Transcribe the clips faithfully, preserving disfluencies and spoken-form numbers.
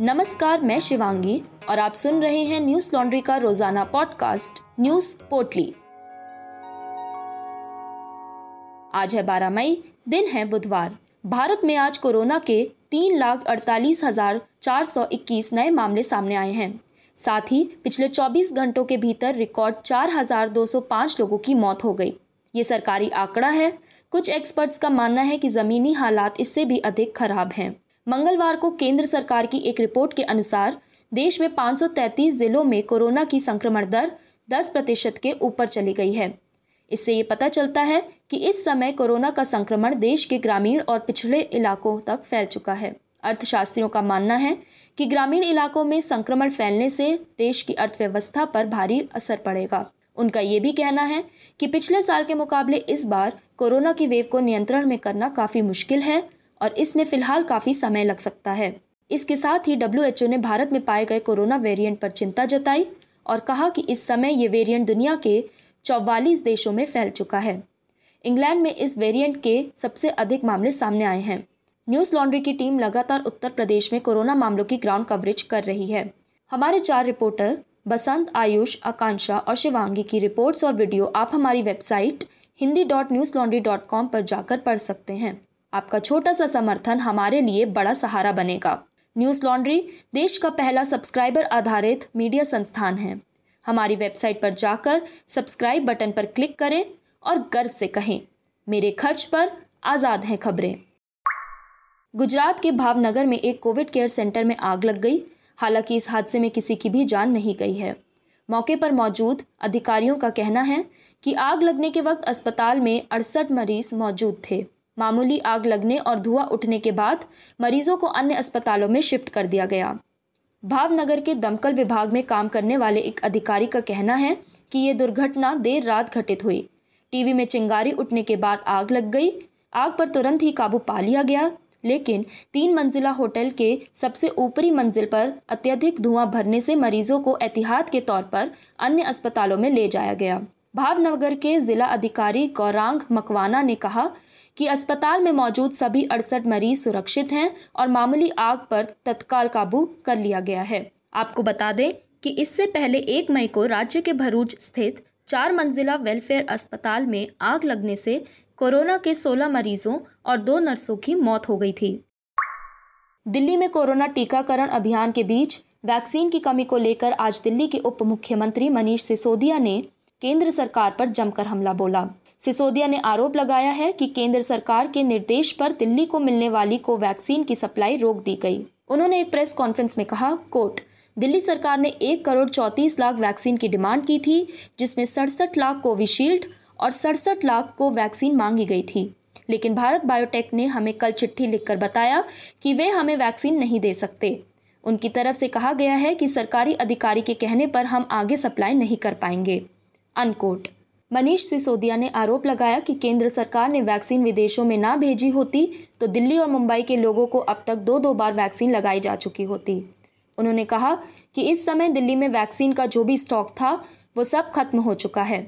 नमस्कार, मैं शिवांगी और आप सुन रहे हैं न्यूज लॉन्ड्री का रोजाना पॉडकास्ट न्यूज पोटली। आज है बारह मई, दिन है बुधवार। भारत में आज कोरोना के तीन लाख अड़तालीस हजार चार सौ इक्कीस नए मामले सामने आए हैं। साथ ही पिछले चौबीस घंटों के भीतर रिकॉर्ड चार हजार दो सौ पाँच लोगों की मौत हो गई। ये सरकारी आंकड़ा है। कुछ एक्सपर्ट्स का मानना है कि जमीनी हालात इससे भी अधिक खराब हैं। मंगलवार को केंद्र सरकार की एक रिपोर्ट के अनुसार देश में पाँच सौ तैंतीस जिलों में कोरोना की संक्रमण दर दस प्रतिशत के ऊपर चली गई है। इससे ये पता चलता है कि इस समय कोरोना का संक्रमण देश के ग्रामीण और पिछड़े इलाकों तक फैल चुका है। अर्थशास्त्रियों का मानना है कि ग्रामीण इलाकों में संक्रमण फैलने से देश की अर्थव्यवस्था पर भारी असर पड़ेगा। उनका ये भी कहना है कि पिछले साल के मुकाबले इस बार कोरोना की वेव को नियंत्रण में करना काफ़ी मुश्किल है और इसमें फिलहाल काफ़ी समय लग सकता है। इसके साथ ही डब्ल्यू एच ओ ने भारत में पाए गए कोरोना वेरिएंट पर चिंता जताई और कहा कि इस समय ये वेरिएंट दुनिया के चौवालीस देशों में फैल चुका है। इंग्लैंड में इस वेरिएंट के सबसे अधिक मामले सामने आए हैं। न्यूज लॉन्ड्री की टीम लगातार उत्तर प्रदेश में कोरोना मामलों की ग्राउंड कवरेज कर रही है। हमारे चार रिपोर्टर बसंत, आयुष, आकांक्षा और शिवांगी की रिपोर्ट्स और वीडियो आप हमारी website Hindi dot Newslaundry dot com पर जाकर पढ़ सकते हैं। आपका छोटा सा समर्थन हमारे लिए बड़ा सहारा बनेगा। न्यूज लॉन्ड्री देश का पहला सब्सक्राइबर आधारित मीडिया संस्थान है। हमारी वेबसाइट पर जाकर सब्सक्राइब बटन पर क्लिक करें और गर्व से कहें, मेरे खर्च पर आज़ाद हैं खबरें। गुजरात के भावनगर में एक कोविड केयर सेंटर में आग लग गई। हालांकि इस हादसे में किसी की भी जान नहीं गई है। मौके पर मौजूद अधिकारियों का कहना है कि आग लगने के वक्त अस्पताल में अड़सठ मरीज मौजूद थे। मामूली आग लगने और धुआं उठने के बाद मरीजों को अन्य अस्पतालों में शिफ्ट कर दिया गया। भावनगर के दमकल विभाग में काम करने वाले एक अधिकारी का कहना है कि ये दुर्घटना देर रात घटित हुई। टीवी में चिंगारी उठने के बाद आग लग गई। आग पर तुरंत ही काबू पा लिया गया, लेकिन तीन मंजिला होटल के सबसे ऊपरी मंजिल पर अत्यधिक धुआं भरने से मरीजों को एहतियात के तौर पर अन्य अस्पतालों में ले जाया गया। भावनगर के जिला अधिकारी गौरांग मकवाना ने कहा कि अस्पताल में मौजूद सभी अड़सठ मरीज सुरक्षित हैं और मामूली आग पर तत्काल काबू कर लिया गया है। आपको बता दें कि इससे पहले एक मई को राज्य के भरूच स्थित चार मंजिला वेलफेयर अस्पताल में आग लगने से कोरोना के सोलह मरीजों और दो नर्सों की मौत हो गई थी। दिल्ली में कोरोना टीकाकरण अभियान के बीच वैक्सीन की कमी को लेकर आज दिल्ली के उप मुख्यमंत्री मनीष सिसोदिया ने केंद्र सरकार पर जमकर हमला बोला। सिसोदिया ने आरोप लगाया है कि केंद्र सरकार के निर्देश पर दिल्ली को मिलने वाली कोवैक्सीन की सप्लाई रोक दी गई। उन्होंने एक प्रेस कॉन्फ्रेंस में कहा, कोट, दिल्ली सरकार ने एक करोड़ चौंतीस लाख वैक्सीन की डिमांड की थी, जिसमें सड़सठ लाख कोविशील्ड और सड़सठ लाख को वैक्सीन मांगी गई थी, लेकिन भारत बायोटेक ने हमें कल चिट्ठी लिखकर बताया कि वे हमें वैक्सीन नहीं दे सकते। उनकी तरफ से कहा गया है कि सरकारी अधिकारी के कहने पर हम आगे सप्लाई नहीं कर पाएंगे, अनकोट। मनीष सिसोदिया ने आरोप लगाया कि केंद्र सरकार ने वैक्सीन विदेशों में ना भेजी होती तो दिल्ली और मुंबई के लोगों को अब तक दो दो बार वैक्सीन लगाई जा चुकी होती। उन्होंने कहा कि इस समय दिल्ली में वैक्सीन का जो भी स्टॉक था वो सब खत्म हो चुका है।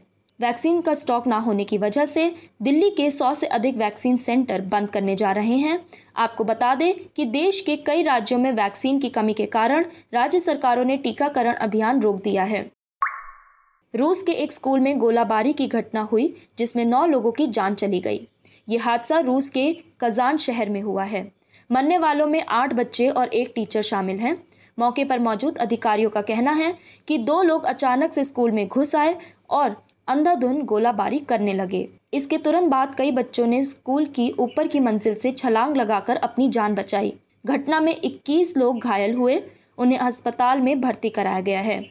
वैक्सीन का स्टॉक ना होने की वजह से दिल्ली के सौ से अधिक वैक्सीन सेंटर बंद करने जा रहे हैं। आपको बता दें कि देश के कई राज्यों में वैक्सीन की कमी के कारण राज्य सरकारों ने टीकाकरण अभियान रोक दिया है। रूस के एक स्कूल में गोलाबारी की घटना हुई, जिसमें नौ लोगों की जान चली गई। ये हादसा रूस के कजान शहर में हुआ है। मरने वालों में आठ बच्चे और एक टीचर शामिल हैं। मौके पर मौजूद अधिकारियों का कहना है कि दो लोग अचानक से स्कूल में घुस आए और अंधाधुंध गोलाबारी करने लगे। इसके तुरंत बाद कई बच्चों ने स्कूल की ऊपर की मंजिल से छलांग लगाकर अपनी जान बचाई। घटना में इक्कीस लोग घायल हुए, उन्हें अस्पताल में भर्ती कराया गया है।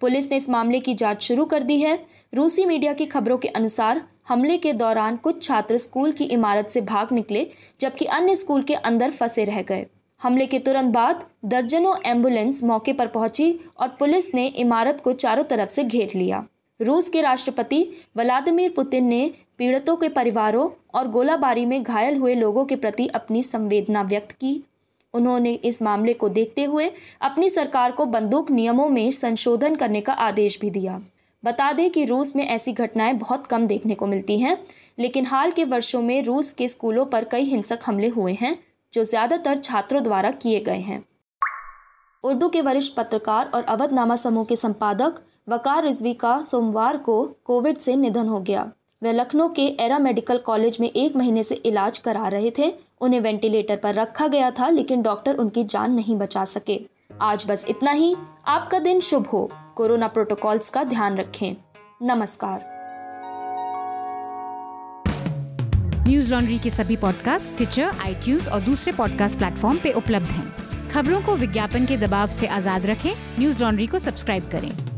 पुलिस ने इस मामले की जांच शुरू कर दी है। रूसी मीडिया की खबरों के अनुसार हमले के दौरान कुछ छात्र स्कूल की इमारत से भाग निकले, जबकि अन्य स्कूल के अंदर फंसे रह गए। हमले के तुरंत बाद दर्जनों एम्बुलेंस मौके पर पहुंची और पुलिस ने इमारत को चारों तरफ से घेर लिया। रूस के राष्ट्रपति व्लादिमीर पुतिन ने पीड़ितों के परिवारों और गोलाबारी में घायल हुए लोगों के प्रति अपनी संवेदना व्यक्त की। उन्होंने इस मामले को देखते हुए अपनी सरकार को बंदूक नियमों में संशोधन करने का आदेश भी दिया। बता दें कि रूस में ऐसी घटनाएं बहुत कम देखने को मिलती हैं, लेकिन हाल के वर्षों में रूस के स्कूलों पर कई हिंसक हमले हुए हैं, जो ज्यादातर छात्रों द्वारा किए गए हैं। उर्दू के वरिष्ठ पत्रकार और अवधनामा समूह के संपादक वकार रिजवी का सोमवार को कोविड से निधन हो गया। वे लखनऊ के एरा मेडिकल कॉलेज में एक महीने से इलाज करा रहे थे। उन्हें वेंटिलेटर पर रखा गया था, लेकिन डॉक्टर उनकी जान नहीं बचा सके। आज बस इतना ही। आपका दिन शुभ हो। कोरोना प्रोटोकॉल्स का ध्यान रखें। नमस्कार। न्यूज लॉन्ड्री के सभी पॉडकास्ट टिचर, आईट्यूज और दूसरे पॉडकास्ट प्लेटफॉर्म पे उपलब्ध हैं। खबरों को विज्ञापन के दबाव से आजाद रखें। न्यूज लॉन्ड्री को सब्सक्राइब करें।